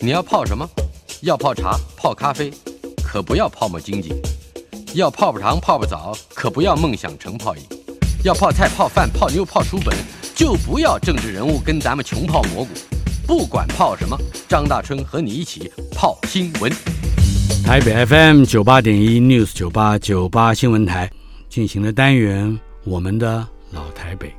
你要泡什么？要泡茶、泡咖啡，可不要泡沫经济；要泡泡糖、泡泡澡，可不要梦想成泡影；要泡菜、泡饭、泡妞、泡书本，就不要政治人物跟咱们穷泡蘑菇。不管泡什么，张大春和你一起泡新闻。台北 FM 98.1 News 98.98新闻台进行的单元，我们的老台北。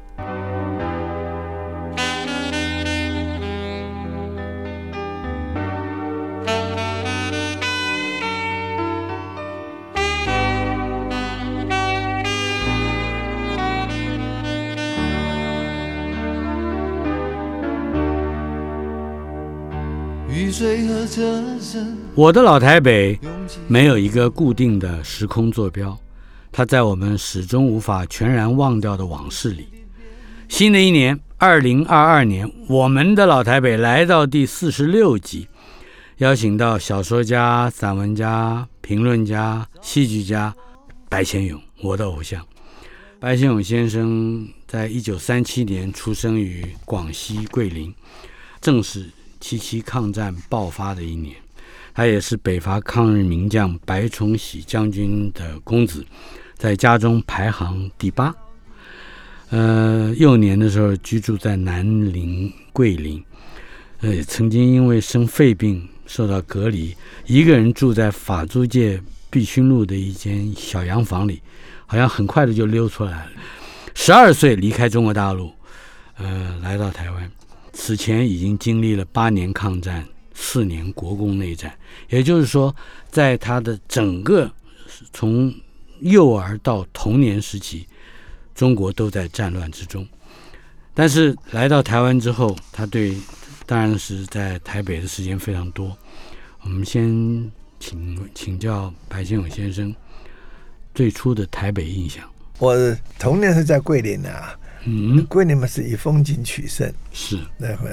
我的老台北没有一个固定的时空坐标，它在我们始终无法全然忘掉的往事里。新的一年2022年，我们的老台北来到第46集，邀请到小说家、散文家、评论家、戏剧家白先勇，我的偶像。白先勇先生在1937年出生于广西桂林，正是77抗战爆发的一年。他也是北伐抗日名将白崇禧将军的公子，在家中排行第8。幼年的时候居住在南宁桂林，也曾经因为生肺病受到隔离，一个人住在法租界碧勋路的一间小洋房里，好像很快的就溜出来了。12岁离开中国大陆，来到台湾。此前已经经历了8年抗战，4年国共内战，也就是说，在他的整个从幼儿到童年时期，中国都在战乱之中。但是来到台湾之后，他当然是在台北的时间非常多。我们先请教白先勇先生最初的台北印象。我童年是在桂林啊。桂林嘛是以风景取胜，是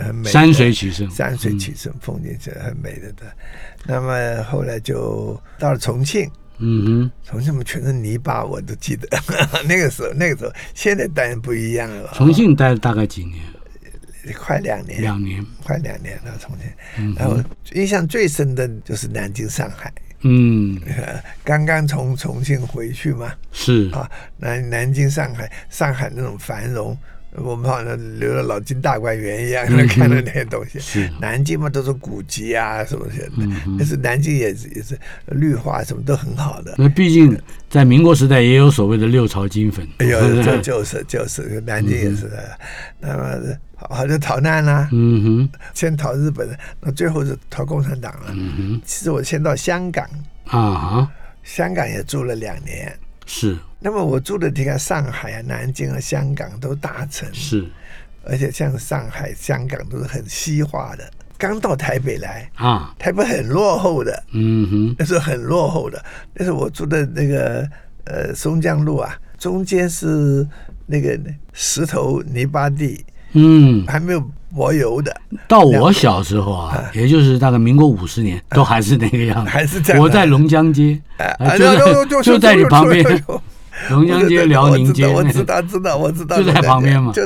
很美，山水取胜，风景是很美的。那么后来就到了重庆，重庆嘛全是泥巴，我都记得那个时候，现在当然不一样了。重庆待了大概几年？快两年了重庆。然后印象最深的就是南京、上海。刚刚从重庆回去嘛，是啊，南京、上海那种繁荣，我们好像留了老金大观园一样，看到那些东西。是南京嘛，都是古迹啊什么的，但是南京也是绿化什么都很好的。那毕竟在民国时代也有所谓的六朝金粉，就是南京也是的。那么好就逃难啦，先逃日本人，那最后是逃共产党了。其实我先到香港啊，香港也住了2年。是，那么我住的地方，上海啊、南京啊、香港都大城，是，而且像上海、香港都是很西化的。刚到台北来啊，台北很落后的，那时候很落后的。但是我住的那个松江路啊，中间是那个石头泥巴地。还没有柏油的。到我小时候啊，也就是大概民国50年，都还是那个样子，还是这样。我在龙江街，就在你旁边，龙江街、辽宁街，我知道，就在旁边嘛，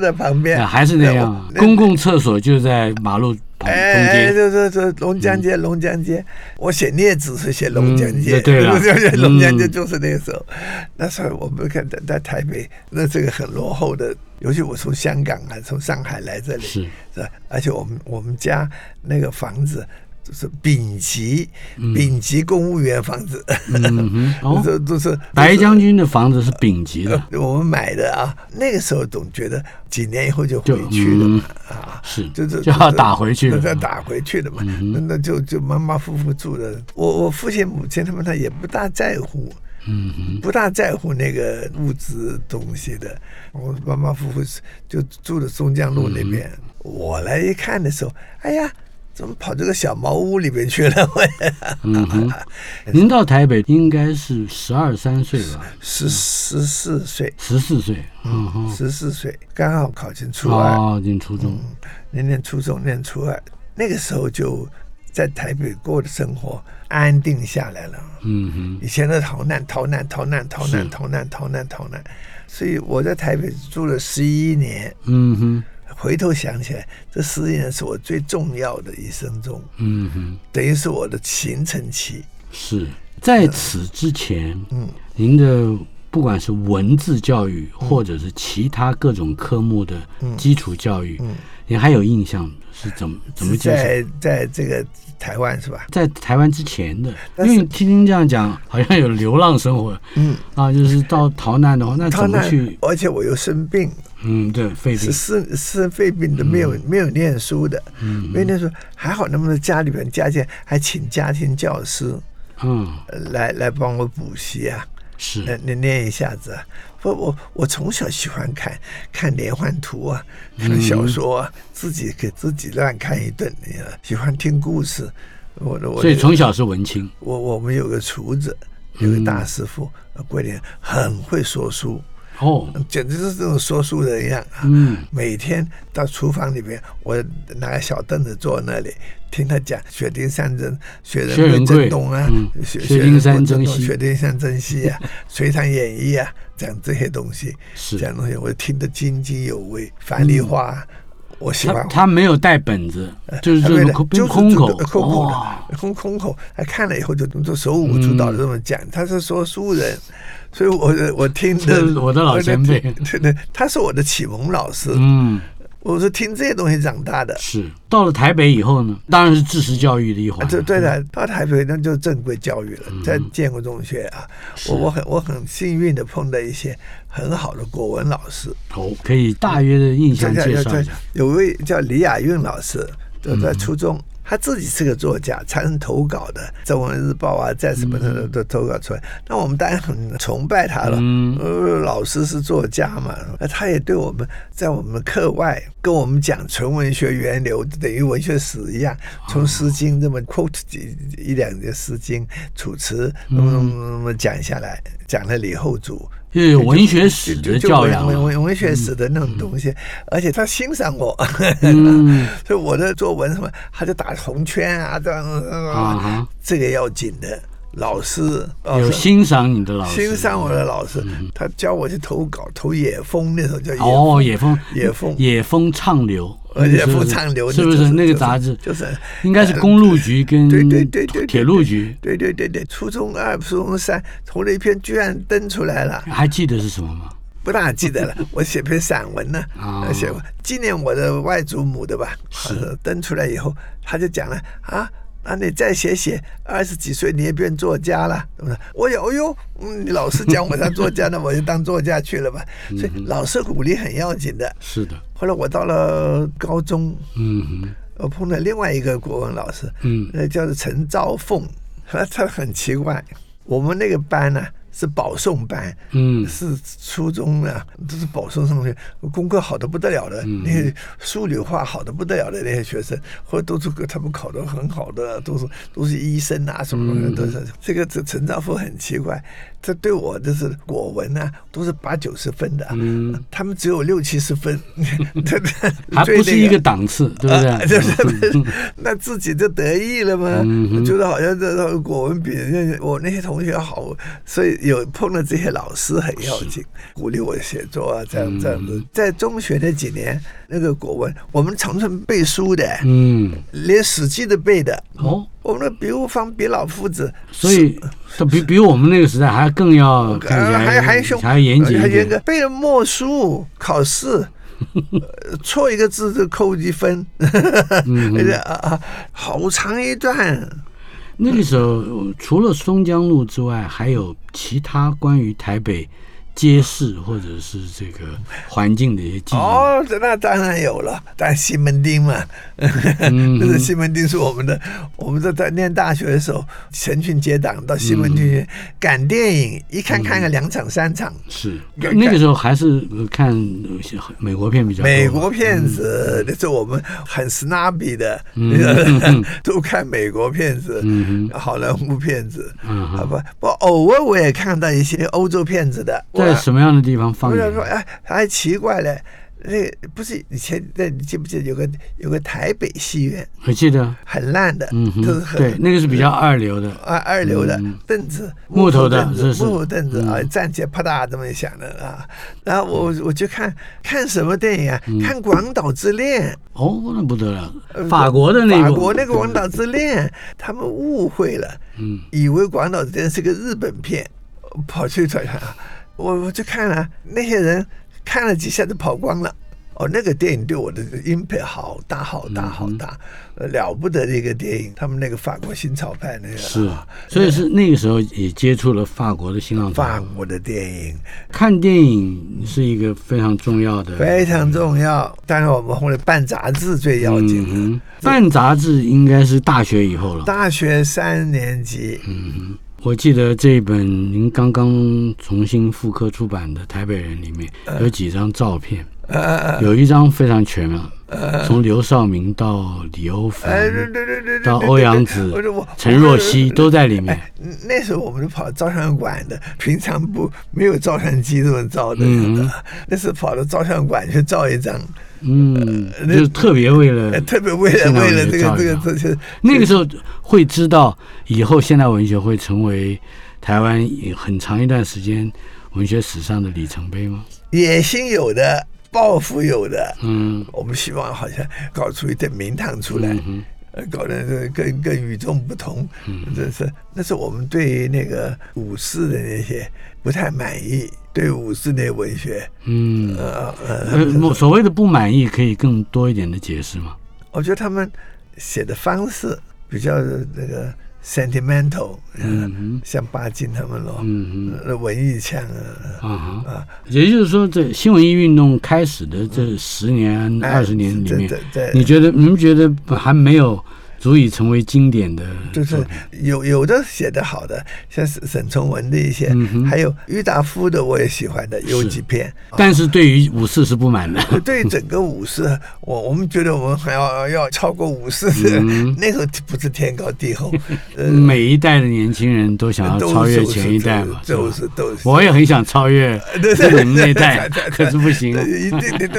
还是那样。公共厕所就在马路旁边。对，龙江街，我写孽子是写龙江街，对了，龙江街就是那个时候。那时候我们看在台北，那这个很落后的。尤其我从香港啊，从上海来这里，是吧？而且我们家那个房子就是丙级公务员房子，都是白将军的房子，是丙级的。我们买的啊，那个时候总觉得几年以后就回去了嘛，就要打回去了，嘛。那就马马虎虎住了。我父亲母亲他们也不大在乎。那个物质东西的，我马马虎虎就住在松江路那边。我来一看的时候，哎呀，怎么跑这个小茅屋里面去了？您到台北应该是12、13岁吧？14岁。14岁，刚好考进初二。进初中。念初中，念初二，那个时候就在台北过的生活安定下来了。以前的逃难，所以我在台北住了11年。回头想起来，这10年是我最重要的一生中，嗯哼，等于是我的形成期。是在此之前，嗯，您的不管是文字教育或者是其他各种科目的基础教育，您还有印象是怎么接受？在这个台湾是吧？在台湾之前的，因为听您这样讲，好像有流浪生活，嗯啊，就是到逃难的话，那怎么去？而且我又生病，嗯，对，肺病是肺病的，没有念书的，没有念书，还好，能不能家里边家境还请家庭教师，嗯，来帮我补习啊。是，你念一下子。我从小喜欢看连环图啊，看小说啊，自己给自己乱看一顿。喜欢听故事，我所以从小是文青。我们有个厨子，有个大师傅，桂林，很会说书哦，简直是这种说书人一样啊。每天到厨房里面，我拿个小凳子坐那里。听他讲雪丁山珍，雪人归正东啊，雪丁山珍西，雪丁山珍西啊，隋唐演义啊，讲这些东西，讲东西我听得津津有味。樊梨花，我喜欢。他没有带本子，就是空口，他看了以后就手舞足蹈的这么讲。他是说书人，所以我听的，我的老前辈，对，他是我的启蒙老师，嗯。我是听这些东西长大的。是到了台北以后呢，当然是知识教育的一环。对的，到台北那就是正规教育了，在建国中学啊，我很幸运的碰到一些很好的国文老师。哦，可以大约的印象介绍一下。有位叫李雅韵老师，在初中，他自己是个作家，常常投稿的，在《中文日报》啊，在什么的都投稿出来。那我们当然很崇拜他了。老师是作家嘛，他也对我们在我们课外跟我们讲纯文学源流，等于文学史一样，从《诗经》这么 quote 一两节《诗经》《楚辞》那么讲下来，讲了李后主。就是文学史的教养，文学史的那种东西，而且他欣赏我，所以我的作文什么，他就打红圈啊，这个要紧的。老师有欣赏你的老师，欣赏我的老师，他教我去投稿，投野风，那时候叫野风畅流。野风畅流是不是那个杂志？就是应该是公路局跟铁路局。对，初中3投了一篇，居然登出来了。还记得是什么吗？不大记得了，我写篇散文呢，写纪念我的外祖母的吧。是登出来以后，他就讲了啊。那你再写，20几岁你也变作家了，对不对？你老师讲我当作家，那我就当作家去了吧。所以老师鼓励很要紧的。是的。后来我到了高中，我碰到另外一个国文老师，叫做陈昭凤，他很奇怪，我们那个班呢，是保送班，是初中啊，都是保送上去，功课好的不得了的，那些数理化好的不得了的那些学生，或者都是他们考得很好的，都是医生啊什么的，都是这陈兆福很奇怪，他对我的是国文啊，都是80-90分的，他们只有60-70分，还不是一个档次，对不对？那自己就得意了嘛，觉得好像这国文比人家我那些同学好，所以。有碰到这些老师很要紧，鼓励我写作啊，这样子。在中学那几年，那个国文我们常常背书的，连《史记》都背的。哦，我们的比武方、比老夫子，所以他比我们那个时代还更要还凶，还严谨，还严格。背了默书，考试错一个字就扣1分，好长一段。那个时候，除了松江路之外，还有其他关于台北街市或者是这个环境的一些记忆。哦，那当然有了，但西门町嘛，就是西门町是我们在念大学的时候，成群结党到西门町去赶电影，一看个2场3场。是那个时候还是看美国片比较多，美国片子，那是我们很 snobby 的，都看美国片子，好莱坞片子，好吧，不偶尔我也看到一些欧洲片子的。在什么样的地方放映？我想说，哎，还奇怪嘞，不是以前你记不记得有个台北戏院？我记得，很烂的，都是对，那个是比较二流的凳子，木头的，木头凳子啊，站起来啪嗒这么响的啊。然后我就看什么电影啊？看《广岛之恋》。哦，那不得了，法国那个《广岛之恋》，他们误会了，以为《广岛之恋》是个日本片，跑去转啊，我就看了那些人。看了几下就跑光了，哦，那个电影对我的 impact 好大，了不得的一个电影。他们那个法国新潮派那个是，所以是那个时候也接触了法国的新浪潮。法国的电影，看电影是一个非常重要的，非常重要。当然，我们后来办杂志最要紧的，办杂志应该是大学以后了，大学3年级。我记得这本您刚刚重新复刻出版的《台北人》里面有几张照片，有一张非常全面，从刘少明到李欧凡，到欧阳子、陈若曦都在里面。那时候我们跑照相馆的，平常没有照相机这么照的，那时候跑到照相馆去照一张。就是特别为了这个，那个时候会知道以后现代文学会成为台湾很长一段时间文学史上的里程碑吗？野心有的，抱负有的，我们希望好像搞出一点名堂出来，搞得更与众不同，那是我们对于那个武士的那些不太满意。对五四类文学，所谓的不满意，可以更多一点的解释吗？我觉得他们写的方式比较那个 sentimental，像巴金他们咯，文艺腔啊。也就是说，这新文艺运动开始的这10年、20年里面，你们觉得还没有足以成为经典的，就是有的写得好的，像沈从文的一些，还有郁达夫的我也喜欢的有几篇，但是对于五四是不满的。对于整个五四，我们觉得我们还要超过五四，那时候不是天高地厚，每一代的年轻人都想要超越前一代嘛，都是。我也很想超越你们那代，可是不行。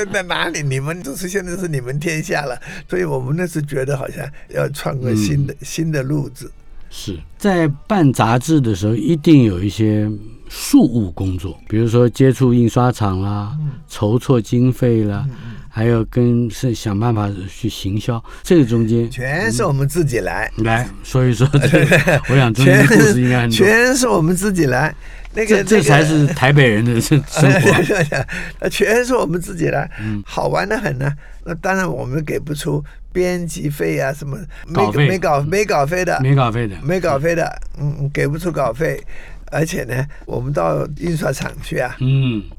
在哪里？你们就是现在是你们天下了，所以我们那时觉得好像要创个新的路子。是在办杂志的时候一定有一些庶务工作，比如说接触印刷厂啦，筹措经费啦，还有想办法去行销，这个中间全是我们自己来说一说，我想中间故事应该很多，全是我们自己来，这才是台北人的生活，全是我们自己来，好玩的很呢。那当然我们给不出编辑费啊，什么没稿费的，给不出稿费。而且呢，我们到印刷厂去啊，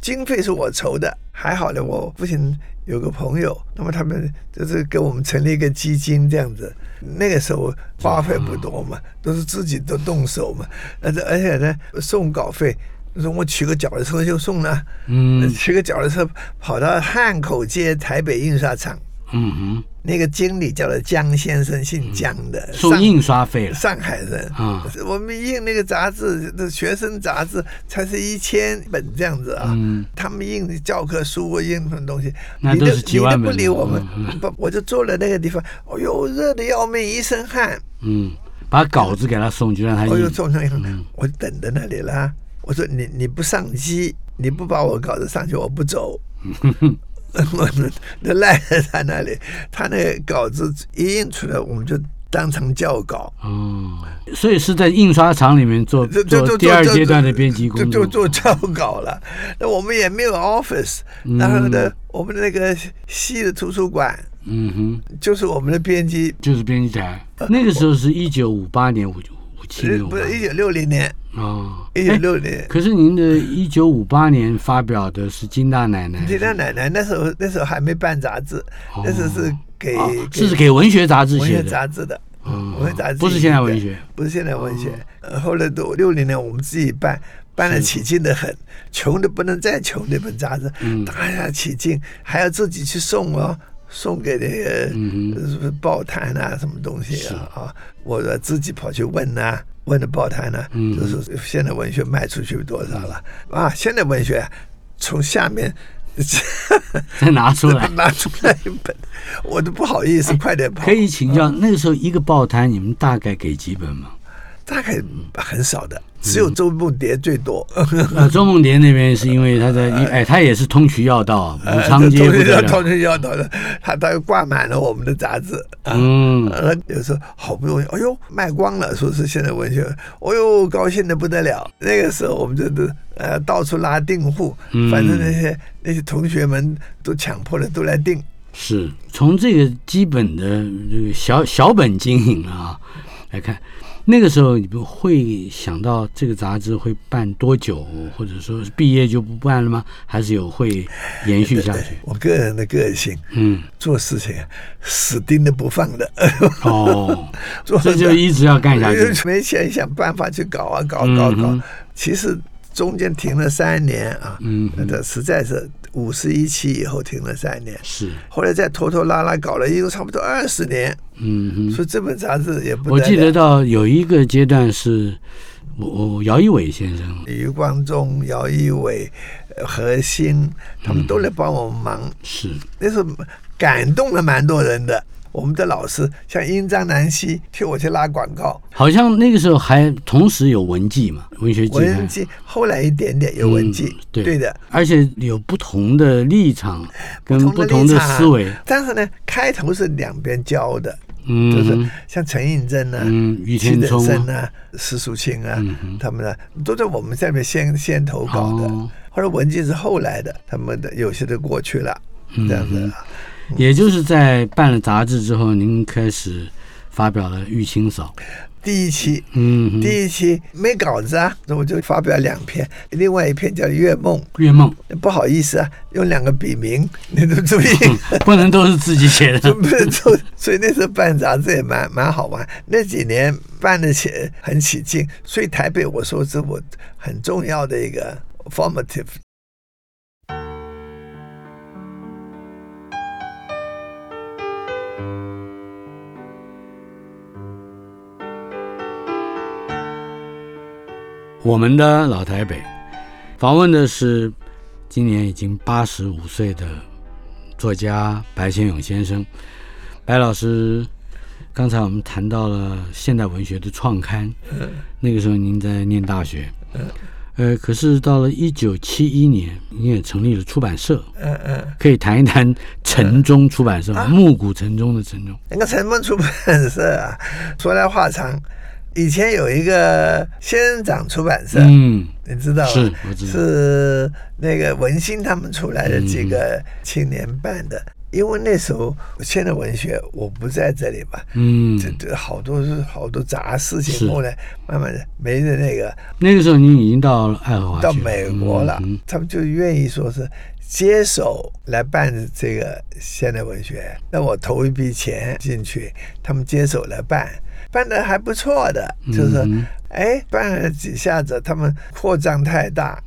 经费是我筹的，还好呢，我父亲有个朋友，那么他们就是给我们成立一个基金这样子。那个时候花费不多嘛，都是自己都动手嘛，而且呢，送稿费。我骑个脚的车就送了，骑个脚的车跑到汉口街台北印刷厂，那个经理叫做江先生，姓江的，收印刷费了，上海人啊。我们印那个杂志，学生杂志才是1000本这样子啊，他们印教科书，印什么东西，那都是几万本，你都不理我们，我就坐了那个地方，哎呦，热得要命，一身汗，把稿子给他送去，让他印，我等在那里了。我说你不上机，你不把我稿子上去，我不走。我就赖在他那里，他那个稿子一印出来，我们就当场校稿。所以是在印刷厂里面做第二阶段的编辑工作，就做校稿了。那我们也没有 office，然后呢，我们那个系的图书馆。就是我们的编辑，就是编辑台。那个时候是1958年57年，不是1960年。1960年。可是您的1958年发表的是金大奶奶。金大奶奶那时候还没办杂志，那时候是给文学杂志写的。文学杂志的，不是现代文学，后来到60年我们自己办。办得起劲的很，穷的不能再穷那本杂志，大家起劲，还要自己去送送给那个报摊啊，什么东西啊，我自己跑去问啊，问的报摊呢，就是现代文学卖出去多少了啊？现代文学从下面再拿出来，拿出来一本，我都不好意思，快点跑。可以请教，那个时候一个报摊，你们大概给几本吗？大概很少的，只有周梦蝶最多。周梦蝶那边是因为他在，他也是通衢要道，武昌街不得了，通衢要道的，他挂满了我们的杂志。有时候好不容易，哎呦，卖光了，说是现在文学，哎呦，高兴的不得了。那个时候我们真的到处拉订户，反正那些同学们都强迫的都来订。是从这个基本的这个小本经营啊来看。那个时候你们会想到这个杂志会办多久，或者说毕业就不办了吗？还是有会延续下去？我个人的个性，做事情死盯着不放的。哦，这就一直要干下去，没钱想办法去搞啊，搞。其实中间停了3年啊，实在是51期以后停了3年，是后来再拖拖拉拉搞了一共差不多20年，所以这本杂志也不得了。我记得到有一个阶段是我姚一伟先生、余光中、姚一伟、何欣他们都来帮我们忙，是那时候感动了蛮多人的。我们的老师像殷章南希替我去拉广告，好像那个时候还同时有文季嘛，文学季，文季后来一点点有文季，对的，而且有不同的立场跟不同的思维，但是呢，开头是两边交的，就是像陈映真啊、于天聪啊、施淑清啊，他们呢都在我们这边先投稿的，后来文季是后来的，他们的有些都过去了，这样子。也就是在办了杂志之后，您开始发表了《玉清嫂》第一期，第一期没稿子啊，我就发表2篇，另外一篇叫《月梦》，月梦不好意思啊，用2个笔名，你都注意，不能都是自己写的，所以那时候办杂志也蛮好玩，那几年办的很起劲，所以台北我说是我很重要的一个 formative。我们的老台北访问的是今年已经85岁的作家白先勇先生。白老师，刚才我们谈到了现代文学的创刊，那个时候您在念大学，可是到了1971年您也成立了出版社，可以谈一谈城中出版社，暮鼓晨钟的城中。那个城中出版社啊，说来话长。以前有一个仙人掌出版社，你知道吗？是，我知道，是那个文心他们出来的几个青年办的。因为那时候现代文学我不在这里吧，这好多杂事情，后来慢慢的没的那个。那个时候您已经到爱荷华去了，到美国了，他们就愿意说是接手来办这个现代文学，那我投一笔钱进去，他们接手来办。办的还不错的，就是办了几下子，他们扩张太大，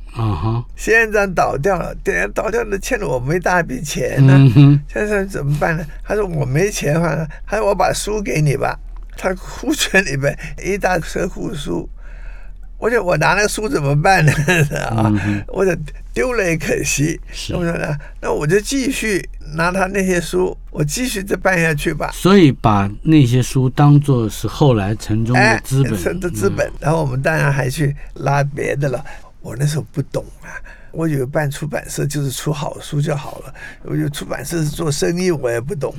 仙人掌倒掉了，倒掉了欠了我没大笔钱呢，先生怎么办呢？他说我没钱了，他说我把书给你吧，他库存里边一大车库书，我说我拿那个书怎么办呢？我说丢了也可惜，我说那我就继续拿他那些书，我继续再办下去吧。所以把那些书当作是后来城中的资本，然后我们当然还去拉别的了。我那时候不懂啊，我以为办出版社就是出好书就好了，我以为出版社是做生意，我也不懂，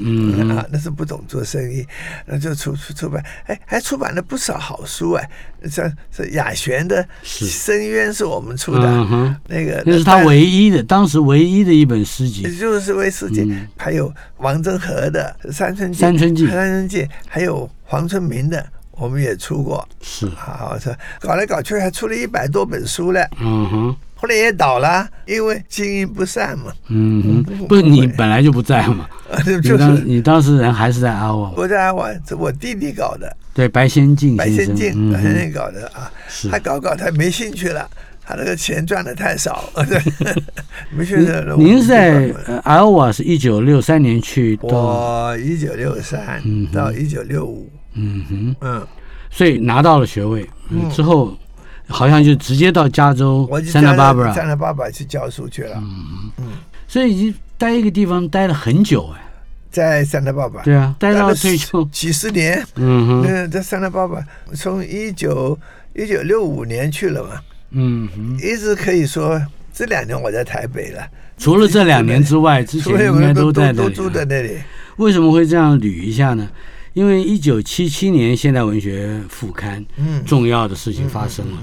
那是不懂做生意，那就出版，还出版了不少好书，像雅璇的《深渊》是我们出的，那是他唯一的，当时唯一的一本诗集，就是唯一诗集，还有王征和的《山村记》，还有黄春明的。我们也出过，搞来搞去还出了100多本书了，后来也倒了，因为经营不善嘛。不是你本来就不在嘛，你当时人还是在阿瓦，我在阿瓦，我弟弟搞的，对，白先进搞的啊，他搞他没兴趣了。他那个钱赚的太少，没学的。您在Iowa是1963年去到，我1963到1965，所以拿到了学位之后，好像就直接到加州Santa Barbara去教书去了。所以已经待一个地方待了很久哎，在三大爸爸，对啊，待到退休几十年，嗯嗯，在三大爸爸从1965年去了嘛，嗯哼，一直可以说这2年我在台北了，除了这2年之外，之前应该都在那里，都住在那里。为什么会这样捋一下呢？因为1977年现代文学副刊，重要的事情发生了。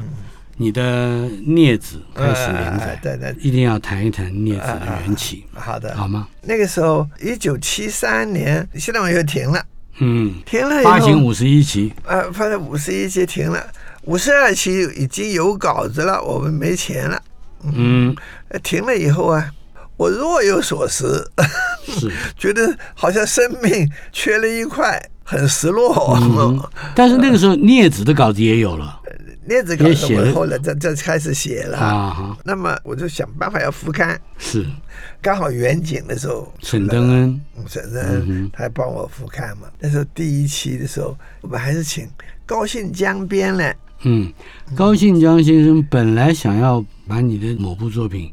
你的镊子开始连载，对对，一定要谈一谈镊子的缘起，好的，好吗？那个时候1973年现代文学停了，嗯，停了以后发行51期，发行51期停了，52期已经有稿子了，我们没钱了，嗯，停了以后啊，我若有所思，是觉得好像生命缺了一块，很失落。但是那个时候镊子的稿子也有了。那这个我后来再开始写了，啊，那么我就想办法要复刊，是刚好远景的时候，沈登恩他帮我复刊嘛。那时候第1期的时候，我们还是请高信江编了。嗯，高信江先生本来想要把你的某部作品，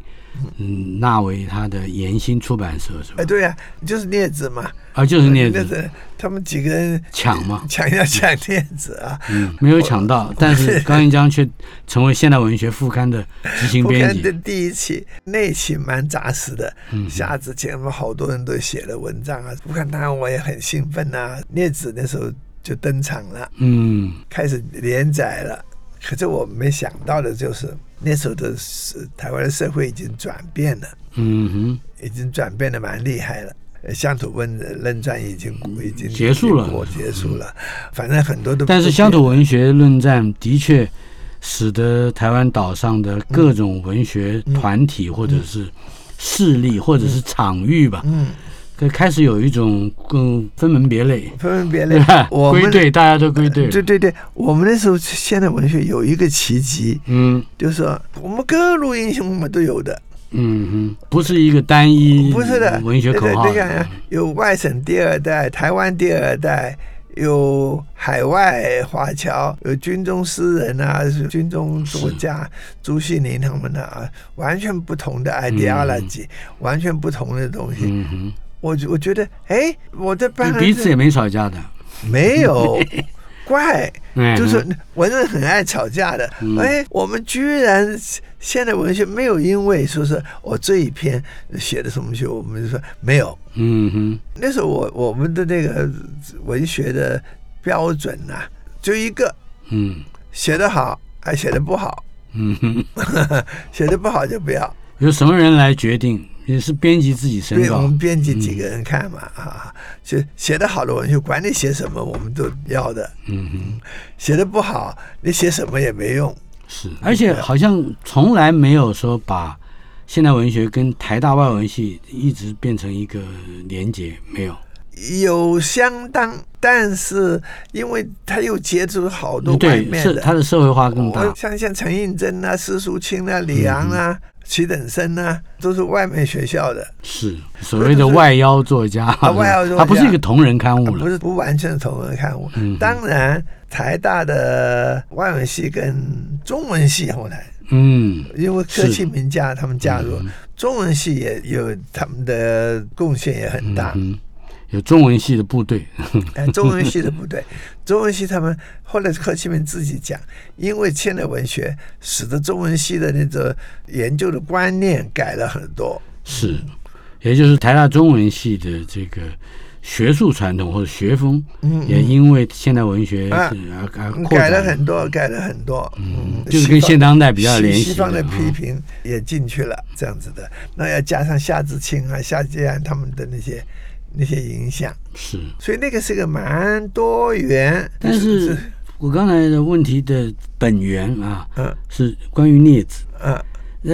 嗯，纳为他的研新出版社是吧？哎，对呀，就是镊子嘛。啊，就是镊子，他们几个人抢嘛，抢镊子啊。嗯，没有抢到，但是高信江却成为现代文学副刊的执行编辑。第1期那期蛮扎实的，下之前我们好多人都写了文章啊。副刊当然我也很兴奋啊，镊子那时候就登场了，嗯，开始连载了。可是我没想到的就是，那时候的台湾的社会已经转变了，嗯哼，已经转变的蛮厉害了。乡土文论战已经结束了，反正很多都。但是乡土文学论战的确使得台湾岛上的各种文学团体或者是势力或者是场域吧，开始有一种更分门别类，我们归队，大家都归队。对对对，我们那时候现代文学有一个奇迹，嗯，就是说我们各路英雄我们都有的，嗯哼，不是一个单一，不是的文学口号。对，有外省第二代，台湾第二代，有海外华侨，有军中诗人啊，军中作家朱西甯他们的啊，完全不同的 ideology，完全不同的东西。嗯哼，我觉得，哎，我的班彼此也没吵架的，没有，怪，就是文人很爱吵架的。哎，我们居然现代文学没有因为说是我这一篇写的什么学，我们就说没有。嗯哼，那时候我们的那个文学的标准啊，就一个，嗯，写得好还写得不好，嗯哼，写得不好就不要。由什么人来决定？也是编辑自己审稿，对，我们编辑几个人看嘛，啊，写得好的文学，管你写什么，我们都要的。嗯哼，写得不好，你写什么也没用。是，而且好像从来没有说把现代文学跟台大外文系一直变成一个连结，没有。有相当，但是因为他又接触好多外面的，他的社会化更大。像陈映真啊、施淑清啊、李昂啊、齐等生啊，都是外面学校的，是所谓的外邀作家。外邀作家，他不是一个同人刊物了，不完全同人刊物。当然，台大的外文系跟中文系后来，嗯，因为科系名家他们加入，中文系也有他们的贡献也很大。有中文系的部队，中文系他们后来柯其明自己讲，因为现代文学使得中文系的那个研究的观念改了很多，是，也就是台大中文系的这个学术传统或者学风，也因为现代文学而改了很多，就是跟现当代比较联系，西方的批评也进去了，这样子的，那要加上夏志清啊、夏介安他们的那些影响，是，所以那个是个蛮多元。但是我刚才的问题的本源啊，是关于镊子。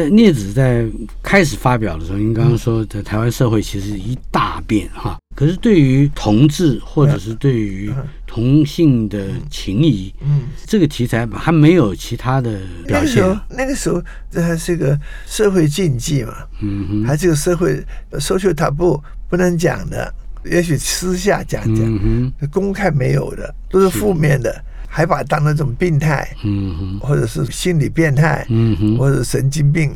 镊子在开始发表的时候，您刚刚说的台湾社会其实一大变哈，可是对于同志或者是对于同性的情谊，这个题材还没有其他的表现。那个时候这还是个社会禁忌嘛，还是个社会 social taboo。不能讲的，也许私下讲，公开没有的，都是负面的。还把它当成一种病态，或者是心理变态，或者神经病，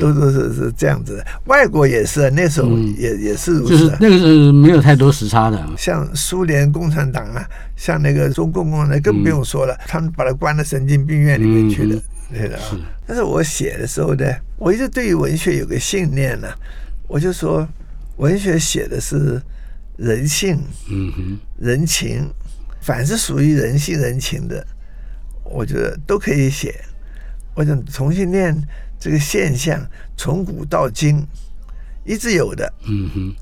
都是这样子的。外国也是，那时候也是如此，就是那个是没有太多时差的。像苏联共产党啊，像那个中共共产党更不用说了，他们把他关到神经病院里面去的，对的啊。但是我写的时候呢，我一直对于文学有个信念呢，我就说文学写的是人性，人情，凡是属于人性人情的，我觉得都可以写。我想重新念这个现象，从古到今一直有的，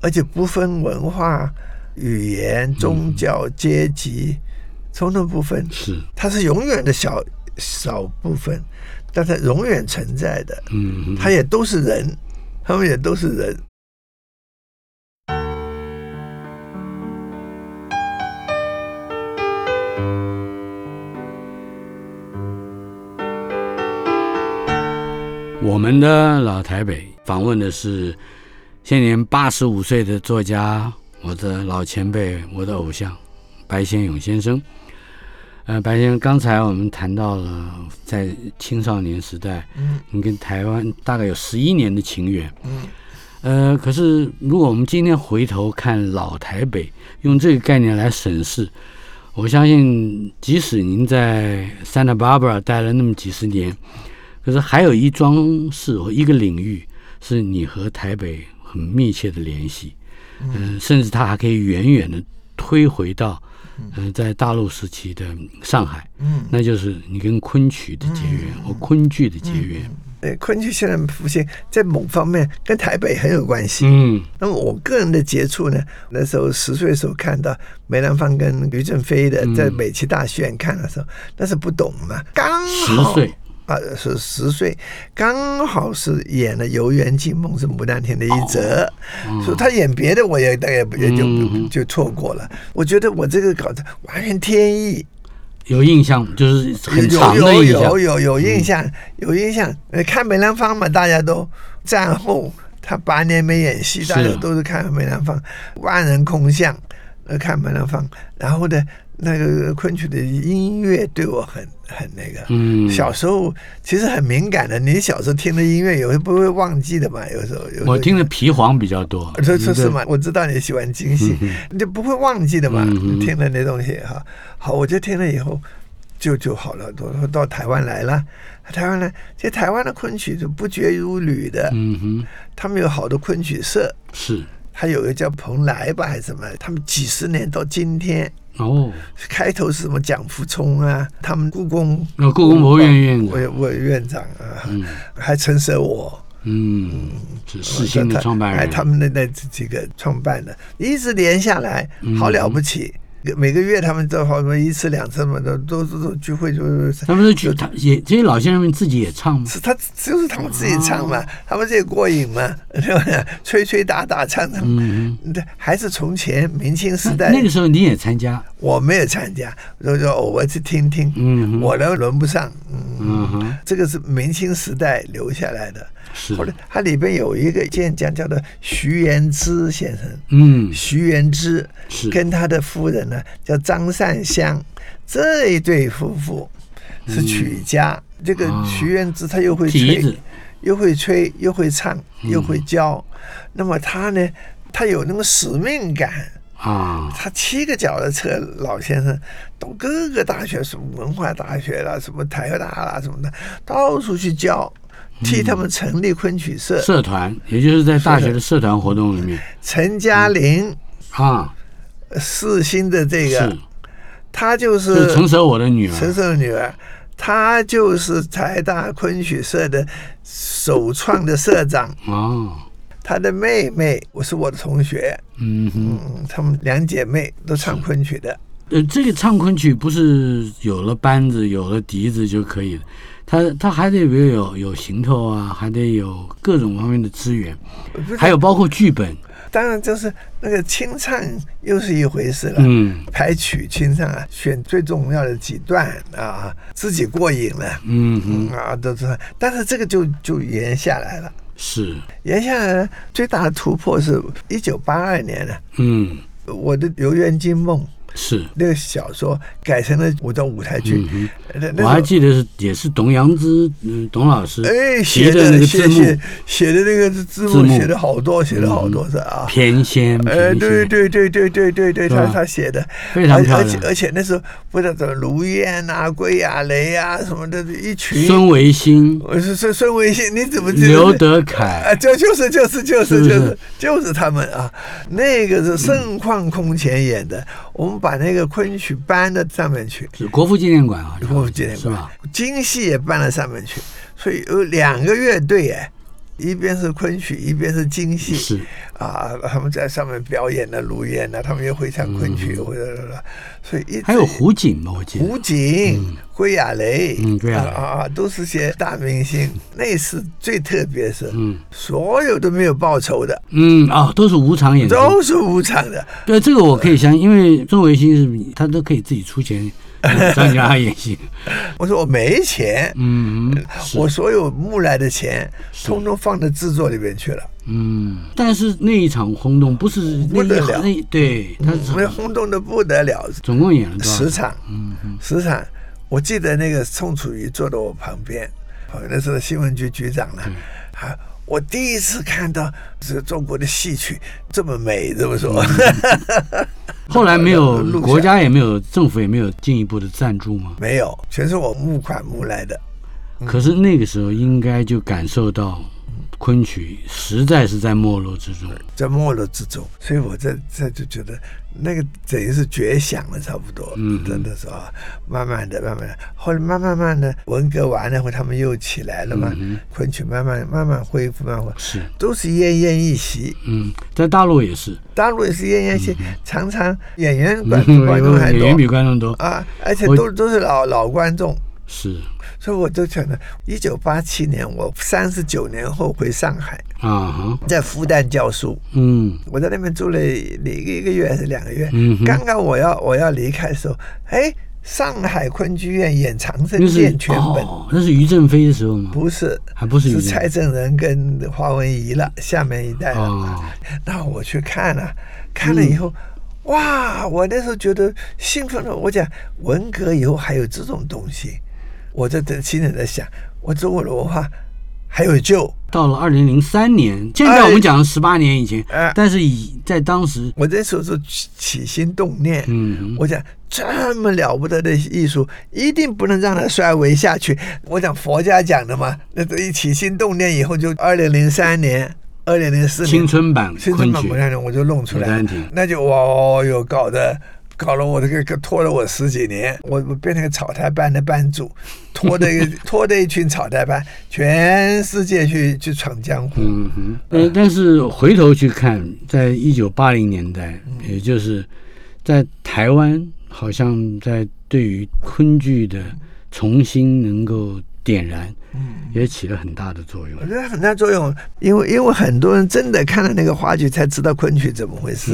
而且不分文化、语言、宗教、阶级，统统不分，它是永远的小部分，但它永远存在的，它也都是人，他们也都是人。我们的老台北访问的是现年85岁的作家，我的老前辈，我的偶像白先勇先生。白先生，刚才我们谈到了在青少年时代，你跟台湾大概有11年的情缘。可是如果我们今天回头看老台北，用这个概念来审视，我相信即使您在 Santa Barbara 待了那么几十年，可是还有一桩事或一个领域是你和台北很密切的联系，甚至它还可以远远的推回到在大陆时期的上海，那就是你跟昆曲的结缘，或昆剧的结缘。昆剧现在复兴，在某方面跟台北很有关系。那么我个人的接触呢，那时候10岁的时候看到梅兰芳跟于振飞的在美琪大戏院看的时候，那是不懂嘛，刚好10岁。是10岁，刚好是演了《游园惊梦》是牡丹亭的一折，所以他演别的我也大概也就错过了。我觉得我这个稿子完全天意，有印象就是很长的印象，有印象。看梅兰芳嘛，大家都战后他8年没演戏，大家都是看梅兰芳，万人空巷看梅兰芳，然后呢。那个昆曲的音乐对我很那个，小时候其实很敏感的。你小时候听的音乐有时候不会忘记的嘛，有时候我听的皮黄比较多，是嘛？我知道你喜欢京戏，你就不会忘记的嘛。听了那东西哈，好，我就听了以后就好了。我到台湾来了，这台湾的昆曲就不绝如缕的，他们有好多昆曲社，是，还有一个叫蓬莱吧还是什么，他们几十年到今天。开头是什么蒋福聪啊，他们故宫博物院院长啊，还陈舍我，是世新的创办人，他们的那几个创办的，一直连下来，好了不起。每个月他们都好一次两次嘛，都聚会，就是他们都聚，这些老先生们自己也唱吗？是他就是他们自己唱嘛，他们自己过瘾嘛，对吧？吹打唱，还是从前明清时代。那个时候你也参加？我没有参加，就偶尔去听，我呢轮不上，这个是明清时代留下来的。后来他里边有一个健将叫做徐元之先生，徐元之跟他的夫人呢叫张善香，这一对夫妇是曲家。这个徐元之他又会吹，又会唱，又会教。那么他呢，他有那个使命感。他7个的车老先生到各个大学，什么文化大学啦，什么台大啦什么的，到处去教，替他们成立昆曲社团，也就是在大学的社团活动里面。陈嘉玲世新的这个，她就是陈舍我的女儿，她就是台大昆曲社的首创的社长。她的妹妹我是我的同学，她们2姐妹都唱昆曲的。这个唱昆曲不是有了班子有了笛子就可以了，他还得有行头啊，还得有各种方面的资源，还有包括剧本。当然就是那个清唱又是一回事了，排曲清唱啊，选最重要的几段啊，自己过瘾了，但是这个就延下来了。是延下来最大的突破是1982年了。我的《游园惊梦》是那个小说改成了我的舞台剧、嗯、我还记得是也是董阳之、董老师写的那个字幕，写的那个字幕写的好多，是啊，偏仙，对，他写的非常漂亮，而且那时候不知道怎么卢燕啊、桂亚雷啊什么的一群，孙维新，孙维新你怎么记得刘德凯啊，就是他们啊，那个是盛况空前演的。我们把那个昆曲搬到上面去，是国父纪念馆啊，国父纪念馆是吧？京戏也搬到上面去，所以有两个乐队哎，一边是昆曲，一边是京戏，是啊，他们在上面表演了卢燕啊，他们又会唱昆曲，或者所以一还有胡锦嘛，我记得胡锦、桂亚雷，对啊，都是些大明星。那次最特别的是，所有都没有报酬的，都是无偿演出，都是无偿的。对，这个我可以相信，因为孙维新是他都可以自己出钱。张家演戏，我说我没钱，我所有募来的钱，通通放在制作里面去了。但是那一场轰动不是不得了，对，他轰动的不得了。总共演了10场，10场。我记得那个宋楚瑜坐在我旁边，那时候新闻局局长了，我第一次看到中国的戏曲这么美，这么说。后来没有，国家也没有，政府也没有进一步的赞助吗？没有，全是我募款募来的。可是那个时候应该就感受到昆曲实在是在没落之中，所以我在就觉得那个等于是绝响了，差不多。真的是啊，慢慢的，后来慢慢的，文革完了后他们又起来了嘛，昆曲慢慢恢复，是都是奄奄一息。在大陆也是，奄奄一息，常常演员观众还多，演员比观众多啊，而且都是老观众。是，所以我就觉得1987年我39年后回上海啊，在复旦教书，我在那边住了一个月还是2个月，刚我要离开的时候，上海昆剧院演《长生殿》全本，那是于正飞的时候吗？不是，还不是，是蔡正仁跟华文怡了，下面一代了。那我去看了，以后。哇！我那时候觉得兴奋了。我讲文革以后还有这种东西，我在心里在想，我中国的文化还有救。到了2003年，现在我们讲18年以前，但是在当时，我那时候是起心动念，我讲这么了不得的艺术，一定不能让它衰微下去。我讲佛家讲的嘛，那一起心动念以后，就2003年。2004年青春版昆曲我就弄出来，那就哇哟，搞了我这个拖了我10几年，我变成个草台班的班主，拖着一群草台班，全世界去闯江湖。但是回头去看，在1980年代，也就是在台湾，好像在对于昆剧的重新能够点燃。也起了很大的作用，我觉得很大作用，因为很多人真的看了那个话剧才知道昆曲怎么回事，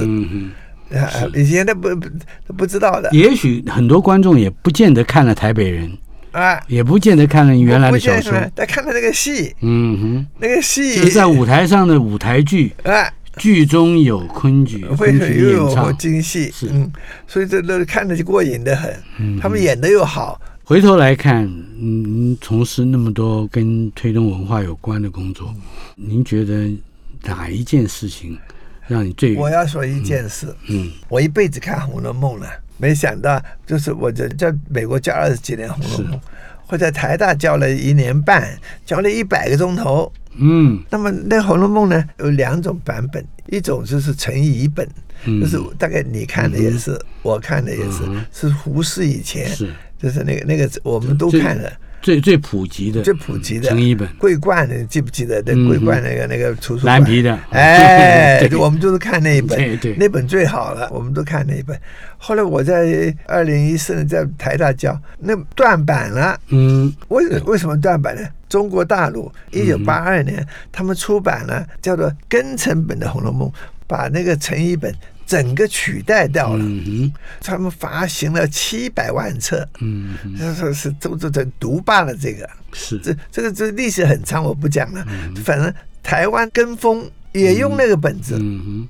以前不知道的。也许很多观众也不见得看了台北人啊，也不见得看了原来的小说，他看了那个戏，那个戏就是在舞台上的舞台剧啊。剧中有昆剧，昆曲演唱京戏，所以这都看得过瘾的很，他们演的又好。回头来看，您从事那么多跟推动文化有关的工作，您觉得哪一件事情让你最……我要说一件事，我一辈子看《红楼梦》了，没想到就是我在美国教20几年《红楼梦》，或者台大教了1年半，教了100个钟头。那么那《红楼梦》呢，有2种版本，一种就是陈乙本，就是大概你看的也是，我看的也是，是胡适以前是。就是那个我们都看了，最普及的，陈乙本、桂冠，你记不记得？对，桂冠那个图书馆，蓝皮的，我们就是看那一本，那本最好了，我们都看那一本。后来我在2014年在台大教，那断版了，为什么断版呢？中国大陆1982年他们出版了叫做庚辰本的《红楼梦》，把那个陈乙本。整个取代掉了，他们发行了700万册，是都独霸了这个，是这个历史很长，我不讲了。反正台湾跟风也用那个本子，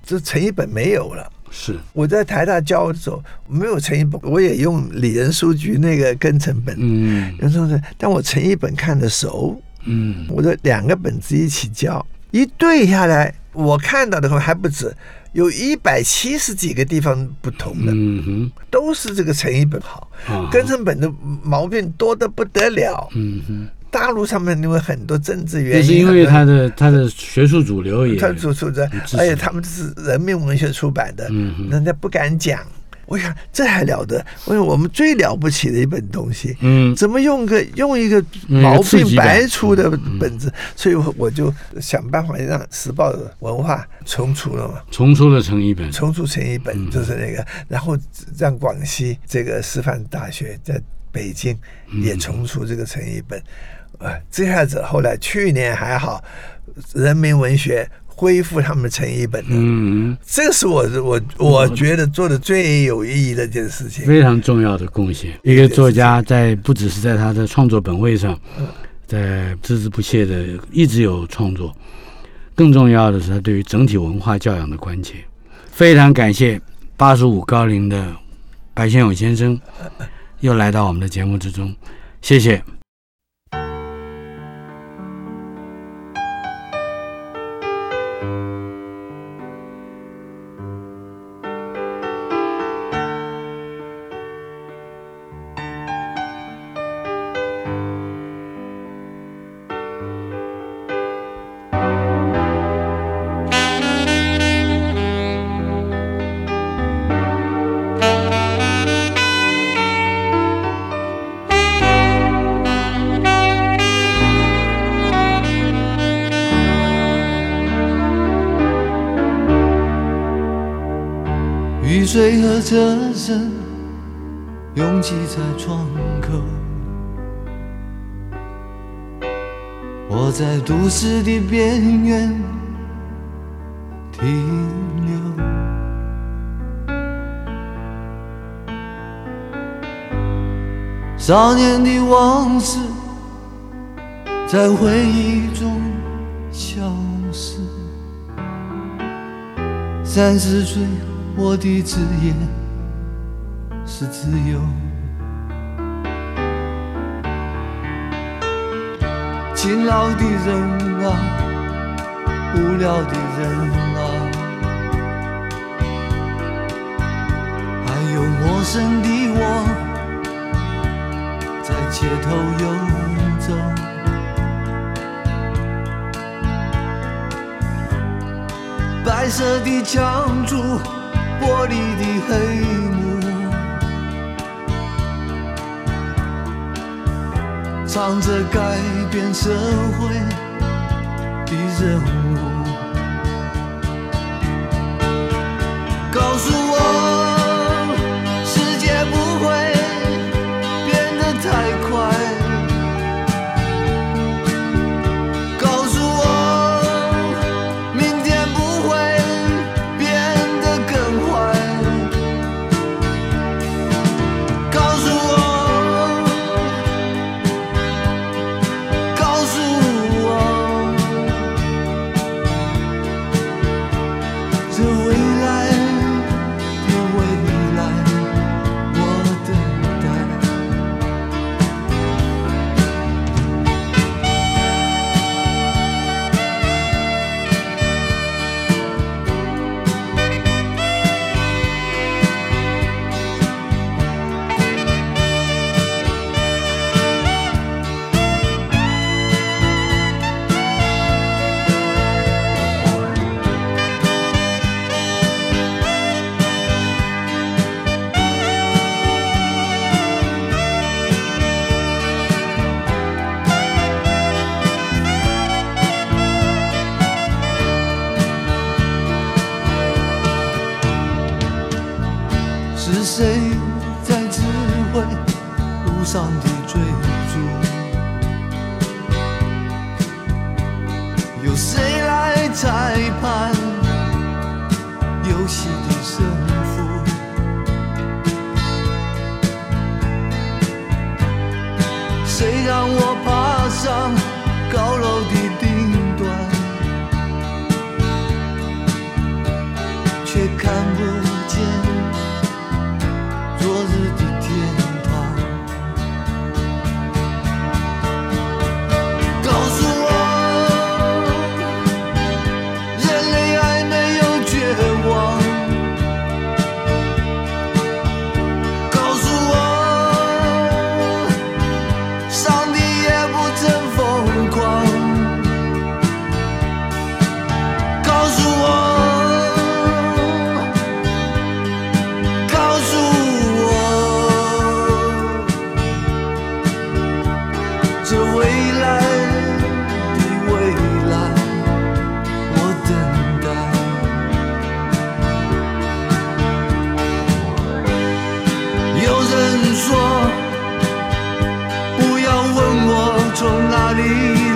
就陈乙本没有了，是我在台大教的时候没有成译本，我也用理人书局那个跟成本，但我成译本看得熟，我的两个本子一起教，一对下来我看到的还不止，有170几个地方不同的，都是这个成译本好，跟成本的毛病多得不得了。大陆上面因为很多政治原因，也是因为他的学术主流也，而且他们是人民文学出版的，人家不敢讲。我想这还了得？因为我们最了不起的一本东西，怎么用一个毛病百出的本子？所以我就想办法让时报的文化重出了嘛，重出成一本就是那个，然后让广西这个师范大学在北京也重出这个成一本，这下子后来去年还好，人民文学恢复他们成一本的，这是我觉得做的最有意义的一件事情，非常重要的贡献。一个作家在不只是在他的创作本位上，在孜孜不懈的一直有创作，更重要的是他对于整体文化教养的关切。非常感谢85高龄的白先勇先生又来到我们的节目之中，谢谢。水和车声拥挤在窗口，我在都市的边缘停留。少年的往事在回忆中消失，30岁我的职业是自由，勤劳的人啊，无聊的人啊，还有陌生的我，在街头游走，白色的墙柱，玻璃的黑幕，唱着改变社会的任务。告诉我，世界不会变得太快。告诉我，明天不会看不说，不要问我从哪里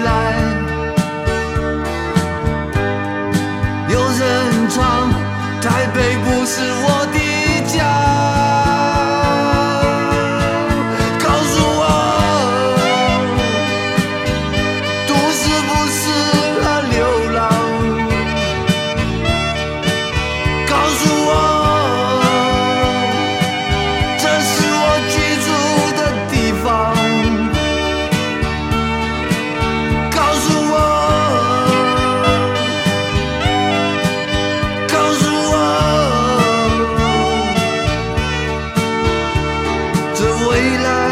来。有人唱，台北不是我的家。 未来。